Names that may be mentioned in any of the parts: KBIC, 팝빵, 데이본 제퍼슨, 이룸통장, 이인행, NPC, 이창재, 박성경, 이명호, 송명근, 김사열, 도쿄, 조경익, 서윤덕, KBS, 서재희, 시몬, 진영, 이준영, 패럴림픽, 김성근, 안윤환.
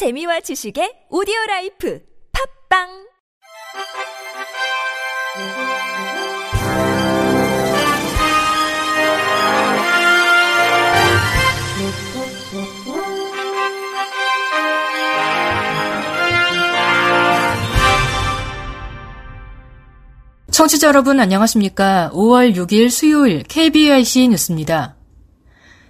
재미와 지식의 오디오라이프 팝빵 청취자 여러분 안녕하십니까. 5월 6일 수요일 KBIC 뉴스입니다.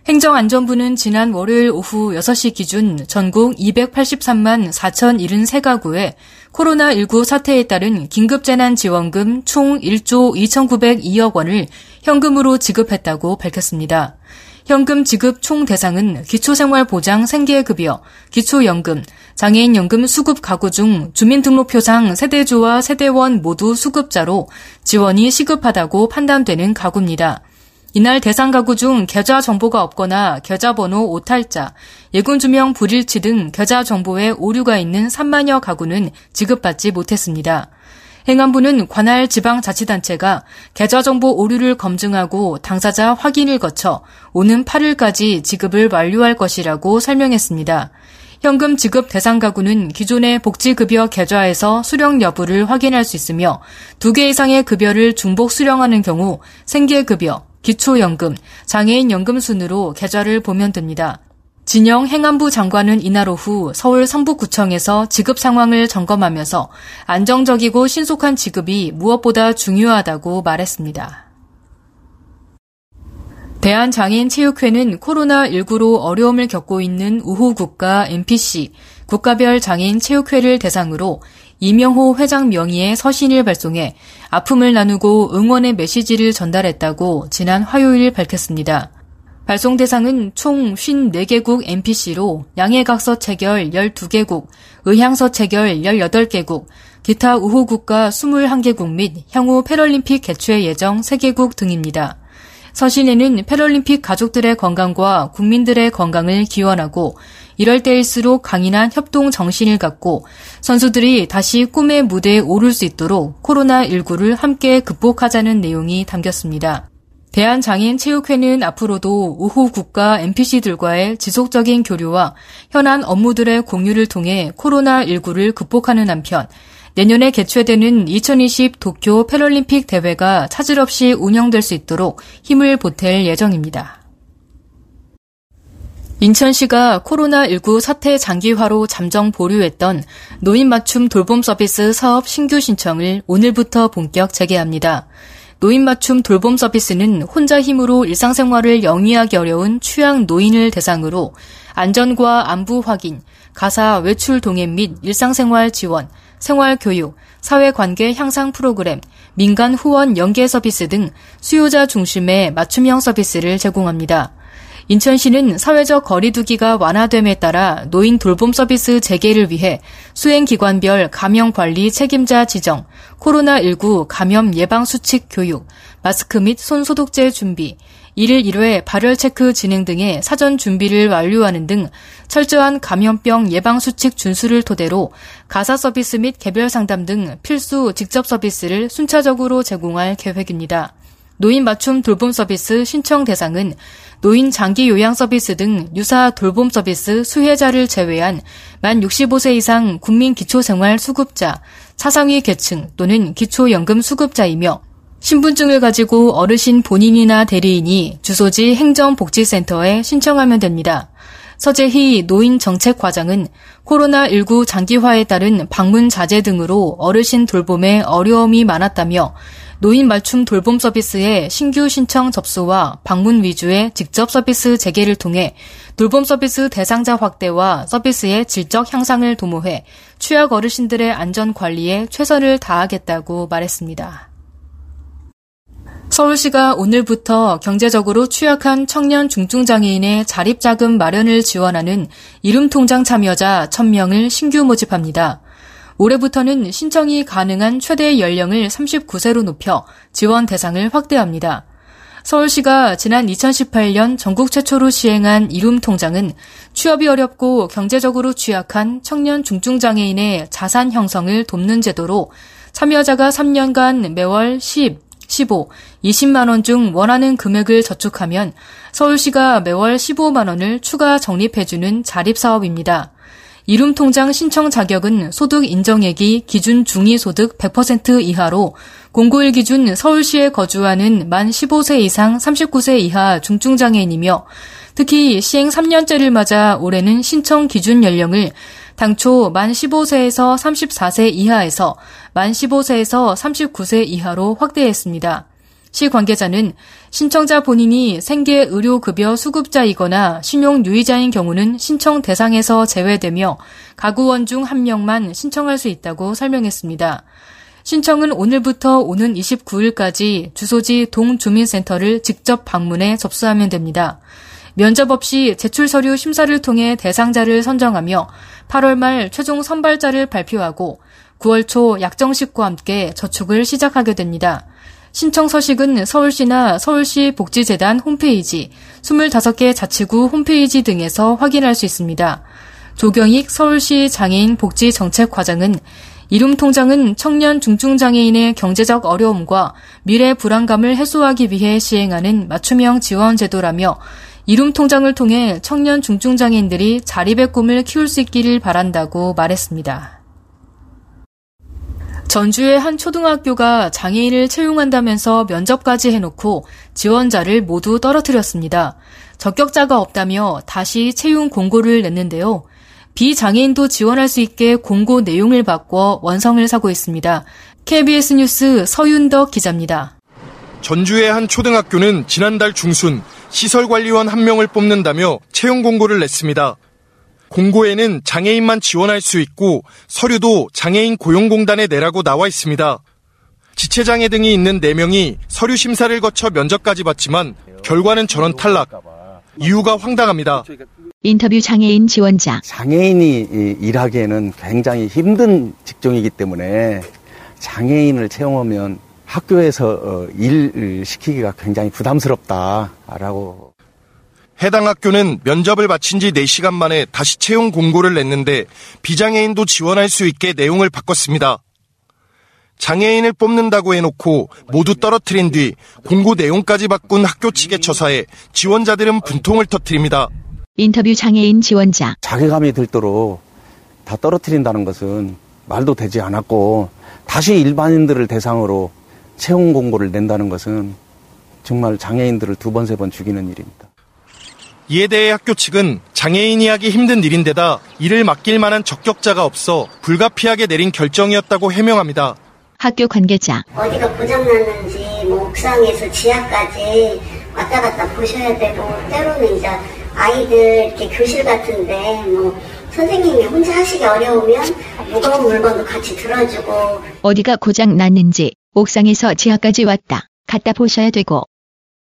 행정안전부는 지난 월요일 오후 6시 기준 전국 283만 4,073가구에 코로나19 사태에 따른 긴급재난지원금 총 1조 2,902억 원을 현금으로 지급했다고 밝혔습니다. 현금 지급 총 대상은 기초생활보장 생계급여, 기초연금, 장애인연금 수급 가구 중 주민등록표상 세대주와 세대원 모두 수급자로 지원이 시급하다고 판단되는 가구입니다. 이날 대상 가구 중 계좌 정보가 없거나 계좌번호 오탈자, 예금주명 불일치 등 계좌 정보에 오류가 있는 3만여 가구는 지급받지 못했습니다. 행안부는 관할 지방자치단체가 계좌정보 오류를 검증하고 당사자 확인을 거쳐 오는 8일까지 지급을 완료할 것이라고 설명했습니다. 현금 지급 대상 가구는 기존의 복지급여 계좌에서 수령 여부를 확인할 수 있으며 2개 이상의 급여를 중복 수령하는 경우 생계급여, 기초연금, 장애인연금 순으로 계좌를 보면 됩니다. 진영 행안부 장관은 이날 오후 서울 성북구청에서 지급 상황을 점검하면서 안정적이고 신속한 지급이 무엇보다 중요하다고 말했습니다. 대한장애인체육회는 코로나19로 어려움을 겪고 있는 우호국가 NPC, 국가별 장애인체육회를 대상으로 이명호 회장 명의의 서신을 발송해 아픔을 나누고 응원의 메시지를 전달했다고 지난 화요일 밝혔습니다. 발송 대상은 총 54개국 NPC로 양해각서 체결 12개국, 의향서 체결 18개국, 기타 우호국가 21개국 및 향후 패럴림픽 개최 예정 3개국 등입니다. 서신에는 패럴림픽 가족들의 건강과 국민들의 건강을 기원하고 이럴 때일수록 강인한 협동 정신을 갖고 선수들이 다시 꿈의 무대에 오를 수 있도록 코로나19를 함께 극복하자는 내용이 담겼습니다. 대한장애인체육회는 앞으로도 우호국가 NPC들과의 지속적인 교류와 현안 업무들의 공유를 통해 코로나19를 극복하는 한편 내년에 개최되는 2020 도쿄 패럴림픽 대회가 차질 없이 운영될 수 있도록 힘을 보탤 예정입니다. 인천시가 코로나19 사태 장기화로 잠정 보류했던 노인 맞춤 돌봄 서비스 사업 신규 신청을 오늘부터 본격 재개합니다. 노인 맞춤 돌봄 서비스는 혼자 힘으로 일상생활을 영위하기 어려운 취약 노인을 대상으로 안전과 안부 확인, 가사 외출 동행 및 일상생활 지원, 생활교육, 사회관계 향상 프로그램, 민간 후원 연계 서비스 등 수요자 중심의 맞춤형 서비스를 제공합니다. 인천시는 사회적 거리두기가 완화됨에 따라 노인 돌봄 서비스 재개를 위해 수행기관별 감염관리 책임자 지정, 코로나19 감염 예방수칙 교육, 마스크 및 손소독제 준비, 1일 1회 발열 체크 진행 등의 사전 준비를 완료하는 등 철저한 감염병 예방수칙 준수를 토대로 가사 서비스 및 개별 상담 등 필수 직접 서비스를 순차적으로 제공할 계획입니다. 노인 맞춤 돌봄 서비스 신청 대상은 노인 장기 요양 서비스 등 유사 돌봄 서비스 수혜자를 제외한 만 65세 이상 국민 기초생활 수급자, 차상위 계층 또는 기초연금 수급자이며 신분증을 가지고 어르신 본인이나 대리인이 주소지 행정복지센터에 신청하면 됩니다. 서재희 노인정책과장은 코로나19 장기화에 따른 방문 자제 등으로 어르신 돌봄에 어려움이 많았다며 노인 맞춤 돌봄 서비스의 신규 신청 접수와 방문 위주의 직접 서비스 재개를 통해 돌봄 서비스 대상자 확대와 서비스의 질적 향상을 도모해 취약 어르신들의 안전 관리에 최선을 다하겠다고 말했습니다. 서울시가 오늘부터 경제적으로 취약한 청년 중증장애인의 자립자금 마련을 지원하는 이룸통장 참여자 1,000명을 신규 모집합니다. 올해부터는 신청이 가능한 최대 연령을 39세로 높여 지원 대상을 확대합니다. 서울시가 지난 2018년 전국 최초로 시행한 이룸통장은 취업이 어렵고 경제적으로 취약한 청년 중증장애인의 자산 형성을 돕는 제도로 참여자가 3년간 매월 10, 15, 20만 원 중 원하는 금액을 저축하면 서울시가 매월 15만 원을 추가 적립해주는 자립사업입니다. 이룸통장 신청 자격은 소득 인정액이 기준 중위소득 100% 이하로 091 기준 서울시에 거주하는 만 15세 이상 39세 이하 중증장애인이며 특히 시행 3년째를 맞아 올해는 신청 기준 연령을 당초 만 15세에서 34세 이하에서 만 15세에서 39세 이하로 확대했습니다. 시 관계자는 신청자 본인이 생계 의료급여 수급자이거나 신용유의자인 경우는 신청 대상에서 제외되며 가구원 중 한 명만 신청할 수 있다고 설명했습니다. 신청은 오늘부터 오는 29일까지 주소지 동주민센터를 직접 방문해 접수하면 됩니다. 면접 없이 제출 서류 심사를 통해 대상자를 선정하며 8월 말 최종 선발자를 발표하고 9월 초 약정식과 함께 저축을 시작하게 됩니다. 신청 서식은 서울시나 서울시 복지재단 홈페이지, 25개 자치구 홈페이지 등에서 확인할 수 있습니다. 조경익 서울시 장애인 복지정책과장은 이룸통장은 청년 중증장애인의 경제적 어려움과 미래 불안감을 해소하기 위해 시행하는 맞춤형 지원 제도라며 이룸통장을 통해 청년 중증장애인들이 자립의 꿈을 키울 수 있기를 바란다고 말했습니다. 전주의 한 초등학교가 장애인을 채용한다면서 면접까지 해놓고 지원자를 모두 떨어뜨렸습니다. 적격자가 없다며 다시 채용 공고를 냈는데요. 비장애인도 지원할 수 있게 공고 내용을 바꿔 원성을 사고 있습니다. KBS 뉴스 서윤덕 기자입니다. 전주의 한 초등학교는 지난달 중순 시설관리원 1명을 뽑는다며 채용 공고를 냈습니다. 공고에는 장애인만 지원할 수 있고 서류도 장애인 고용공단에 내라고 나와 있습니다. 지체장애 등이 있는 4명이 서류 심사를 거쳐 면접까지 봤지만 결과는 전원 탈락. 이유가 황당합니다. 인터뷰 장애인 지원자. 장애인이 일하기에는 굉장히 힘든 직종이기 때문에 장애인을 채용하면 학교에서 일 시키기가 굉장히 부담스럽다라고. 해당 학교는 면접을 마친 지 4시간 만에 다시 채용 공고를 냈는데 비장애인도 지원할 수 있게 내용을 바꿨습니다. 장애인을 뽑는다고 해놓고 모두 떨어뜨린 뒤 공고 내용까지 바꾼 학교 측의 처사에 지원자들은 분통을 터뜨립니다. 인터뷰 장애인 지원자. 자괴감이 들도록 다 떨어뜨린다는 것은 말도 되지 않았고 다시 일반인들을 대상으로 채용 공고를 낸다는 것은 정말 장애인들을 2번, 3번 죽이는 일입니다. 이에 대해 학교 측은 장애인이 하기 힘든 일인데다 이를 맡길 만한 적격자가 없어 불가피하게 내린 결정이었다고 해명합니다. 학교 관계자. 어디가 고장났는지 옥상에서 지하까지 왔다 갔다 보셔야 되고 때로는 이제 아이들 이렇게 교실 같은데 선생님이 혼자 하시기 어려우면 무거운 물건도 같이 들어주고. 어디가 고장났는지 옥상에서 지하까지 왔다 갔다 보셔야 되고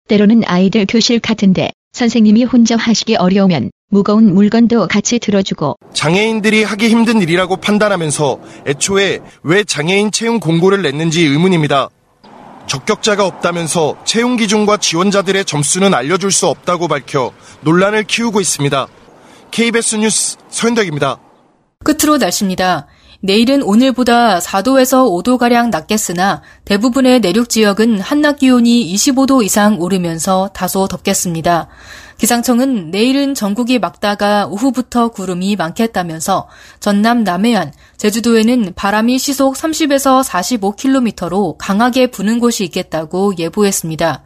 때로는 아이들 교실 같은데 선생님이 혼자 하시기 어려우면 무거운 물건도 같이 들어주고. 장애인들이 하기 힘든 일이라고 판단하면서 애초에 왜 장애인 채용 공고를 냈는지 의문입니다. 적격자가 없다면서 채용 기준과 지원자들의 점수는 알려줄 수 없다고 밝혀 논란을 키우고 있습니다. KBS 뉴스 서윤덕입니다. 끝으로 날씨입니다. 내일은 오늘보다 4도에서 5도가량 낮겠으나 대부분의 내륙지역은 한낮 기온이 25도 이상 오르면서 다소 덥겠습니다. 기상청은 내일은 전국이 맑다가 오후부터 구름이 많겠다면서 전남 남해안, 제주도에는 바람이 시속 30에서 45km로 강하게 부는 곳이 있겠다고 예보했습니다.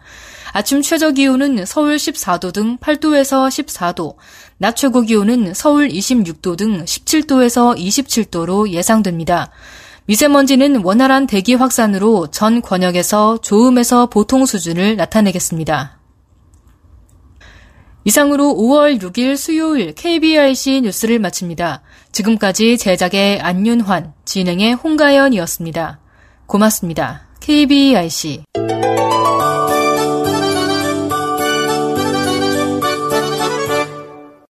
아침 최저기온은 서울 14도 등 8도에서 14도, 낮 최고기온은 서울 26도 등 17도에서 27도로 예상됩니다. 미세먼지는 원활한 대기 확산으로 전 권역에서 좋음에서 보통 수준을 나타내겠습니다. 이상으로 5월 6일 수요일 KBIC 뉴스를 마칩니다. 지금까지 제작의 안윤환, 진행의 홍가연이었습니다. 고맙습니다. KBIC